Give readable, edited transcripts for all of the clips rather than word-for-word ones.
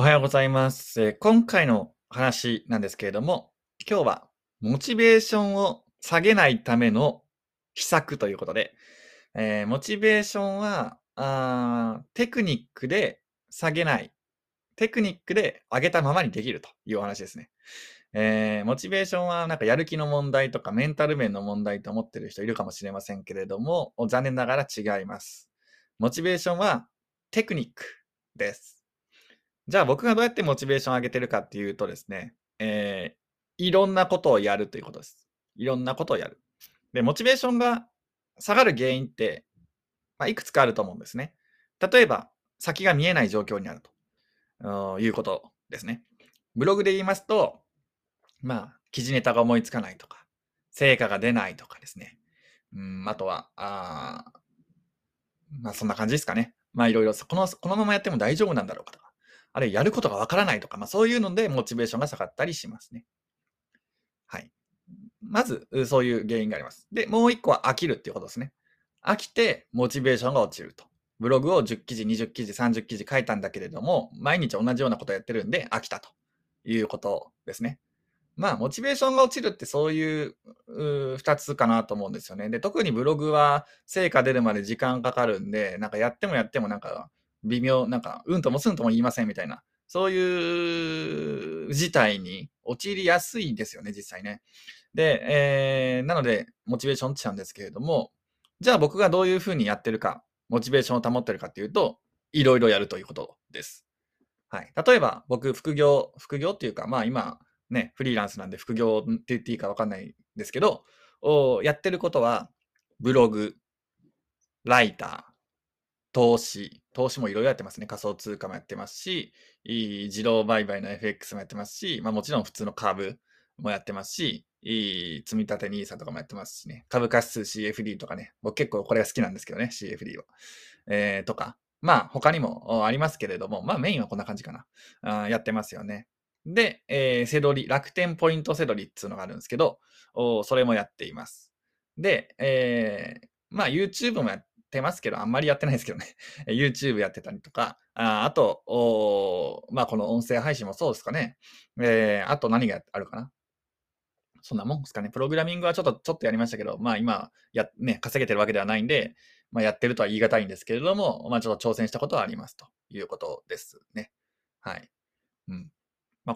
おはようございます。今回の話なんですけれども、今日はモチベーションを下げないための秘策ということで、モチベーションはテクニックで下げない、テクニックで上げたままにできるというお話ですね。モチベーションはなんかやる気の問題とかメンタル面の問題と思ってる人いるかもしれませんけれども、残念ながら違います。モチベーションはテクニックです。じゃあ僕がどうやってモチベーションを上げてるかっていうとですね、いろんなことをやるということです。いろんなことをやる。で、モチベーションが下がる原因って、いくつかあると思うんですね。例えば、先が見えない状況にあるということですね。ブログで言いますと、記事ネタが思いつかないとか、成果が出ないとかですね。あとは、そんな感じですかね。いろいろ、このままやっても大丈夫なんだろうかとか。あれやることがわからないとか、そういうのでモチベーションが下がったりしますね。はい。まず、そういう原因があります。で、もう一個は飽きるっていうことですね。飽きてモチベーションが落ちると。ブログを10記事、20記事、30記事書いたんだけれども、毎日同じようなことやってるんで飽きたということですね。モチベーションが落ちるってそういう2つかなと思うんですよね。で、特にブログは成果出るまで時間かかるんで、やってもやっても微妙、うんともすんとも言いませんみたいな、そういう事態に陥りやすいですよね、実際ね。で、なので、モチベーション落ちちゃうんですけれども、じゃあ僕がどういうふうにやってるか、モチベーションを保ってるかっていうと、いろいろやるということです。はい。例えば、僕、副業っていうか、今、ね、フリーランスなんで副業って言っていいかわかんないですけど、やってることは、ブログ、ライター、投資もいろいろやってますね。仮想通貨もやってますし、自動売買の FX もやってますし、もちろん普通の株もやってますし、積み立て NISA とかもやってますしね。株価指数 CFD とかね。僕結構これが好きなんですけどね、CFD は。とか。他にもありますけれども、メインはこんな感じかな。やってますよね。で、セドリ、楽天ポイントセドリっていうのがあるんですけど、それもやっています。で、YouTube もやってますけど、あんまりやってないですけどね。YouTube やってたりとか、あと、この音声配信もそうですかね。あと何があるかな。そんなもんですかね。プログラミングはちょっとやりましたけど、今稼げてるわけではないんで、やってるとは言い難いんですけれども、ちょっと挑戦したことはありますということですね。はい。こ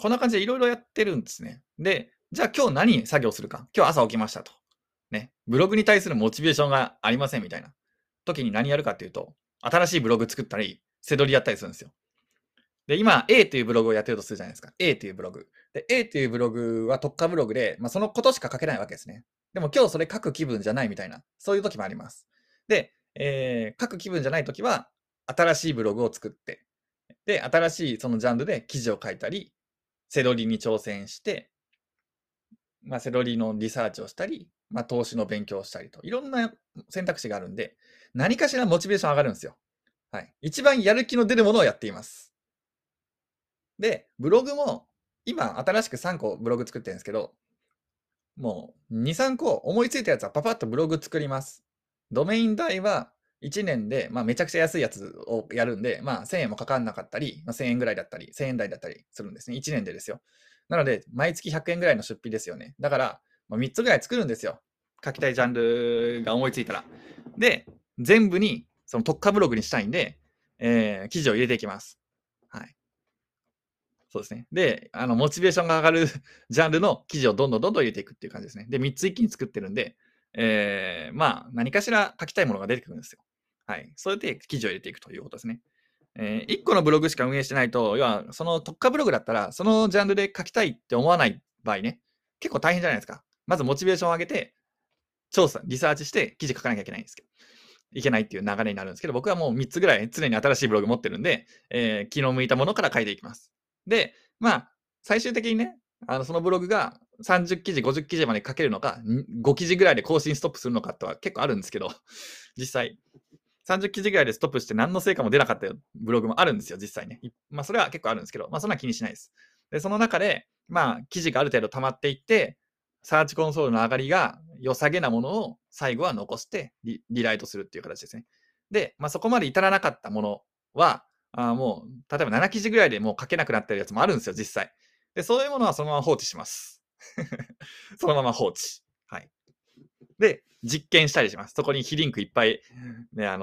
んな感じでいろいろやってるんですね。で、じゃあ今日何作業するか。今日朝起きましたと。ね。ブログに対するモチベーションがありませんみたいな時に何やるかっていうと、新しいブログ作ったり、セドリやったりするんですよ。で、今、A というブログをやってるとするじゃないですか。A というブログ。で、A というブログは特化ブログで、そのことしか書けないわけですね。でも今日それ書く気分じゃないみたいな、そういう時もあります。で、書く気分じゃない時は、新しいブログを作って、で、新しいそのジャンルで記事を書いたり、セドリに挑戦して、セドリのリサーチをしたり、投資の勉強をしたりと、いろんな選択肢があるんで、何かしらモチベーション上がるんですよ。はい。一番やる気の出るものをやっています。で、ブログも、今、新しく3個ブログ作ってるんですけど、もう、2、3個思いついたやつはパパッとブログ作ります。ドメイン代は1年で、めちゃくちゃ安いやつをやるんで、1000円もかかんなかったり、1000円ぐらいだったり、1000円台だったりするんですね。1年でですよ。なので、毎月100円ぐらいの出費ですよね。だから、3つぐらい作るんですよ。書きたいジャンルが思いついたら。で、全部にその特化ブログにしたいんで、記事を入れていきます。はい。そうですね。で、モチベーションが上がるジャンルの記事をどんどん入れていくっていう感じですね。で、3つ一気に作ってるんで、何かしら書きたいものが出てくるんですよ。はい。それで記事を入れていくということですね。1個のブログしか運営してないと、要はその特化ブログだったら、そのジャンルで書きたいって思わない場合ね、結構大変じゃないですか。まずモチベーションを上げて、調査、リサーチして記事書かなきゃいけないんですけど、いけないっていう流れになるんですけど、僕はもう3つぐらい常に新しいブログ持ってるんで、気の向いたものから書いていきます。で、最終的にね、そのブログが30記事、50記事まで書けるのか、5記事ぐらいで更新ストップするのかとは結構あるんですけど、実際、30記事ぐらいでストップして何の成果も出なかったブログもあるんですよ、実際ね。それは結構あるんですけど、そんな気にしないです。で、その中で、記事がある程度溜まっていって、サーチコンソールの上がりが良さげなものを最後は残してリライトするっていう形ですね。で、そこまで至らなかったものは、もう、例えば7記事ぐらいでもう書けなくなってるやつもあるんですよ、実際。で、そういうものはそのまま放置します。そのまま放置。はい。で、実験したりします。そこに非リンクいっぱい、ね、や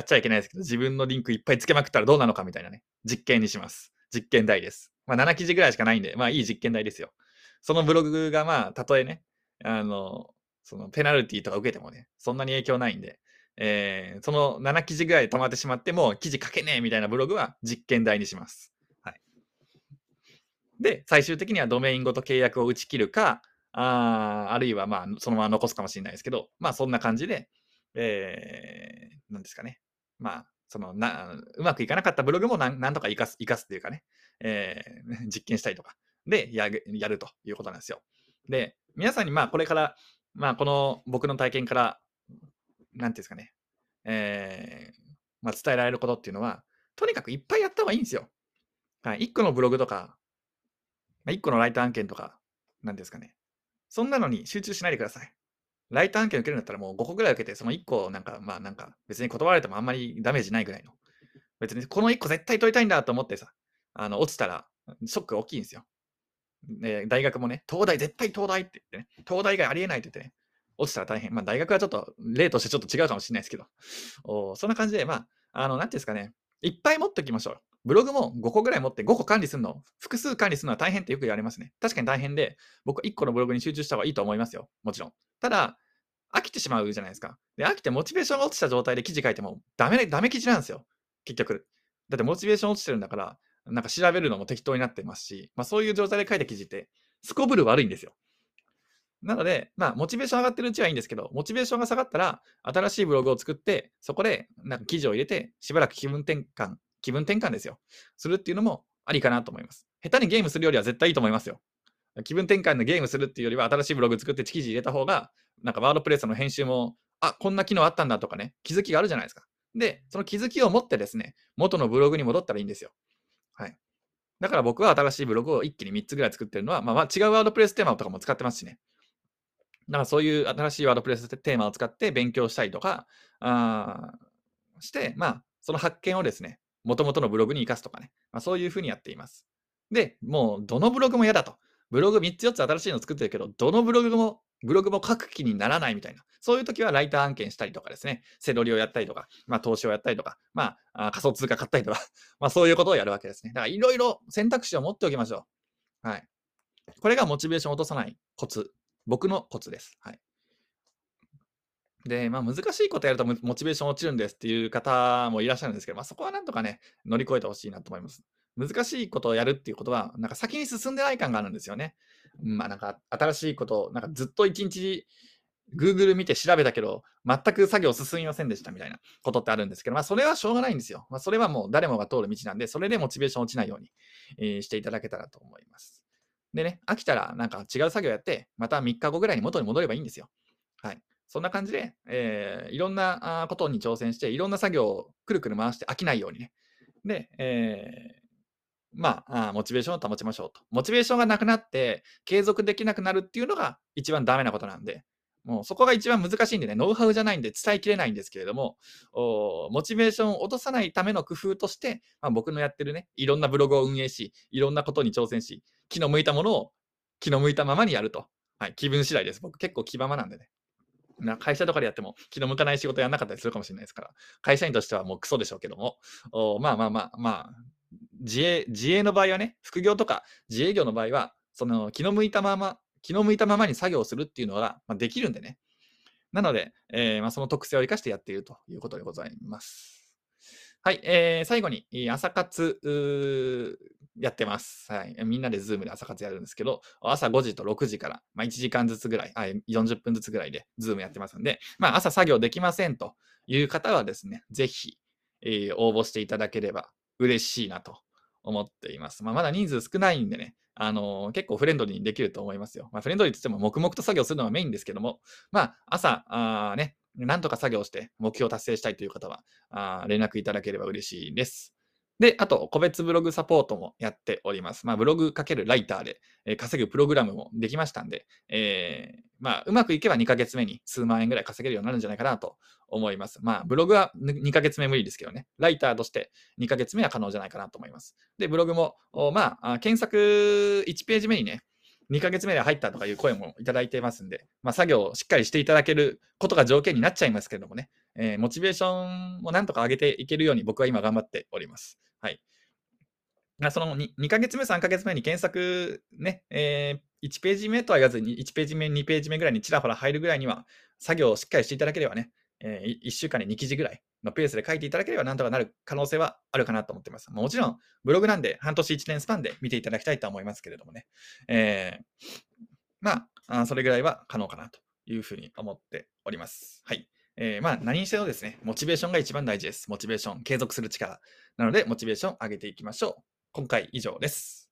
っちゃいけないですけど、自分のリンクいっぱいつけまくったらどうなのかみたいなね、実験にします。実験台です。まあ、7記事ぐらいしかないんで、まあ、いい実験台ですよ。そのブログが、まあ、たとえね、そのペナルティとか受けてもね、そんなに影響ないんで、その7記事ぐらい溜まってしまってもう記事書けねえみたいなブログは実験台にします。はい、で、最終的にはドメインごと契約を打ち切るか、あるいはまあそのまま残すかもしれないですけど、まあそんな感じで、なんですかね、まあそのうまくいかなかったブログもなんとか生かすというかね、実験したりとかでやるということなんですよ。で、皆さんにまあこれから、まあこの僕の体験から、なんていうんですかね、まあ、伝えられることっていうのは、とにかくいっぱいやった方がいいんですよ。はい、1個のブログとか、1個のライター案件とか、なんですかね、そんなのに集中しないでください。ライター案件受けるんだったらもう5個ぐらい受けて、その1個なんか、まあなんか別に断られてもあんまりダメージないぐらいの。別にこの1個絶対取りたいんだと思ってさ、落ちたらショックが大きいんですよ。大学もね、東大絶対東大って言ってね、東大以外ありえないって言ってね、落ちたら大変。まあ、大学はちょっと、例としてちょっと違うかもしれないですけど。そんな感じで、まあ、なんていうんですかね、いっぱい持っておきましょう。ブログも5個ぐらい持って、5個管理するの、複数管理するのは大変ってよく言われますね。確かに大変で、僕は1個のブログに集中した方がいいと思いますよ。もちろん。ただ、飽きてしまうじゃないですか。で、飽きてモチベーションが落ちた状態で記事書いても、ダメ記事なんですよ。結局。だってモチベーション落ちてるんだから、なんか調べるのも適当になってますし、まあ、そういう状態で書いた記事って、すこぶる悪いんですよ。なので、まあ、モチベーション上がってるうちはいいんですけど、モチベーションが下がったら、新しいブログを作って、そこで、なんか記事を入れて、しばらく気分転換ですよ。するっていうのもありかなと思います。下手にゲームするよりは絶対いいと思いますよ。気分転換のゲームするっていうよりは、新しいブログ作って記事入れた方が、なんかワードプレスの編集も、あ、こんな機能あったんだとかね、気づきがあるじゃないですか。で、その気づきを持ってですね、元のブログに戻ったらいいんですよ。はい。だから僕は新しいブログを一気に3つぐらい作ってるのは、まあ、違うワードプレステーマとかも使ってますしね。だからそういう新しいワードプレステーマを使って勉強したりとかして、まあ、その発見をですね、元々のブログに生かすとかね、まあ、そういうふうにやっています。で、もうどのブログも嫌だと。ブログ3つ4つ新しいの作ってるけど、どのブログも書く気にならないみたいな。そういう時はライター案件したりとかですね、セドリをやったりとか、まあ、投資をやったりとか、まあ、仮想通貨買ったりとか、まあそういうことをやるわけですね。だからいろいろ選択肢を持っておきましょう。はい。これがモチベーションを落とさないコツ。僕のコツです。はい。で、まあ難しいことやるとモチベーション落ちるんですっていう方もいらっしゃるんですけど、まあそこはなんとかね、乗り越えてほしいなと思います。難しいことをやるっていうことは、なんか先に進んでない感があるんですよね。まあなんか新しいことを、なんかずっと一日 Google 見て調べたけど、全く作業進みませんでしたみたいなことってあるんですけど、まあそれはしょうがないんですよ。まあそれはもう誰もが通る道なんで、それでモチベーション落ちないように、していただけたらと思います。でね、飽きたらなんか違う作業やって、また3日後ぐらいに元に戻ればいいんですよ。はい。そんな感じで、いろんなことに挑戦して、いろんな作業をくるくる回して飽きないようにね。で、まあ、モチベーションを保ちましょうと。モチベーションがなくなって、継続できなくなるっていうのが一番ダメなことなんで、もうそこが一番難しいんでね、ノウハウじゃないんで伝えきれないんですけれども、モチベーションを落とさないための工夫として、まあ、僕のやってるね、いろんなブログを運営し、いろんなことに挑戦し、気の向いたものを気の向いたままにやると。はい、気分次第です。僕結構気ままなんでね。会社とかでやっても気の向かない仕事やんなかったりするかもしれないですから、会社員としてはもうクソでしょうけども、まあまあまあまあ、自営の場合はね、副業とか自営業の場合は、その気の向いたままに作業するっていうのができるんでね。なので、まあ、その特性を生かしてやっているということでございます。はい、最後に朝活やってます。はい、みんなでズームで朝活やるんですけど、朝5時と6時から、まあ、1時間ずつぐらい、40分ずつぐらいでズームやってますんで、まあ、朝作業できませんという方はですね、ぜひ、応募していただければ嬉しいなと思っています。まあ、まだ人数少ないんでね、結構フレンドリーにできると思いますよ。まあ、フレンドリーといっても黙々と作業するのがメインですけども、まあ、朝ね、なんとか作業して目標を達成したいという方は連絡いただければ嬉しいです。で、あと、個別ブログサポートもやっております。ブログ×ライターで、稼ぐプログラムもできましたんで、うまくいけば2ヶ月目に数万円ぐらい稼げるようになるんじゃないかなと思います。ブログは2ヶ月目無理ですけどね、ライターとして2ヶ月目は可能じゃないかなと思います。で、ブログも、検索1ページ目にね、2ヶ月目で入ったとかいう声もいただいてますんで、作業をしっかりしていただけることが条件になっちゃいますけれどもね、モチベーションをなんとか上げていけるように僕は今頑張っております。はい。その 2ヶ月目、3ヶ月目に検索ね、1ページ目とは言わずに、1ページ目、2ページ目ぐらいにちらほら入るぐらいには、作業をしっかりしていただければね、1週間に2記事ぐらいのペースで書いていただければなんとかなる可能性はあるかなと思っています。もちろんブログなんで半年1年スパンで見ていただきたいと思いますけれどもね。それぐらいは可能かなというふうに思っております。はい。何にしてもですね、モチベーションが一番大事です。モチベーション、継続する力。なので、モチベーションを上げていきましょう。今回以上です。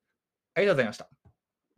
ありがとうございました。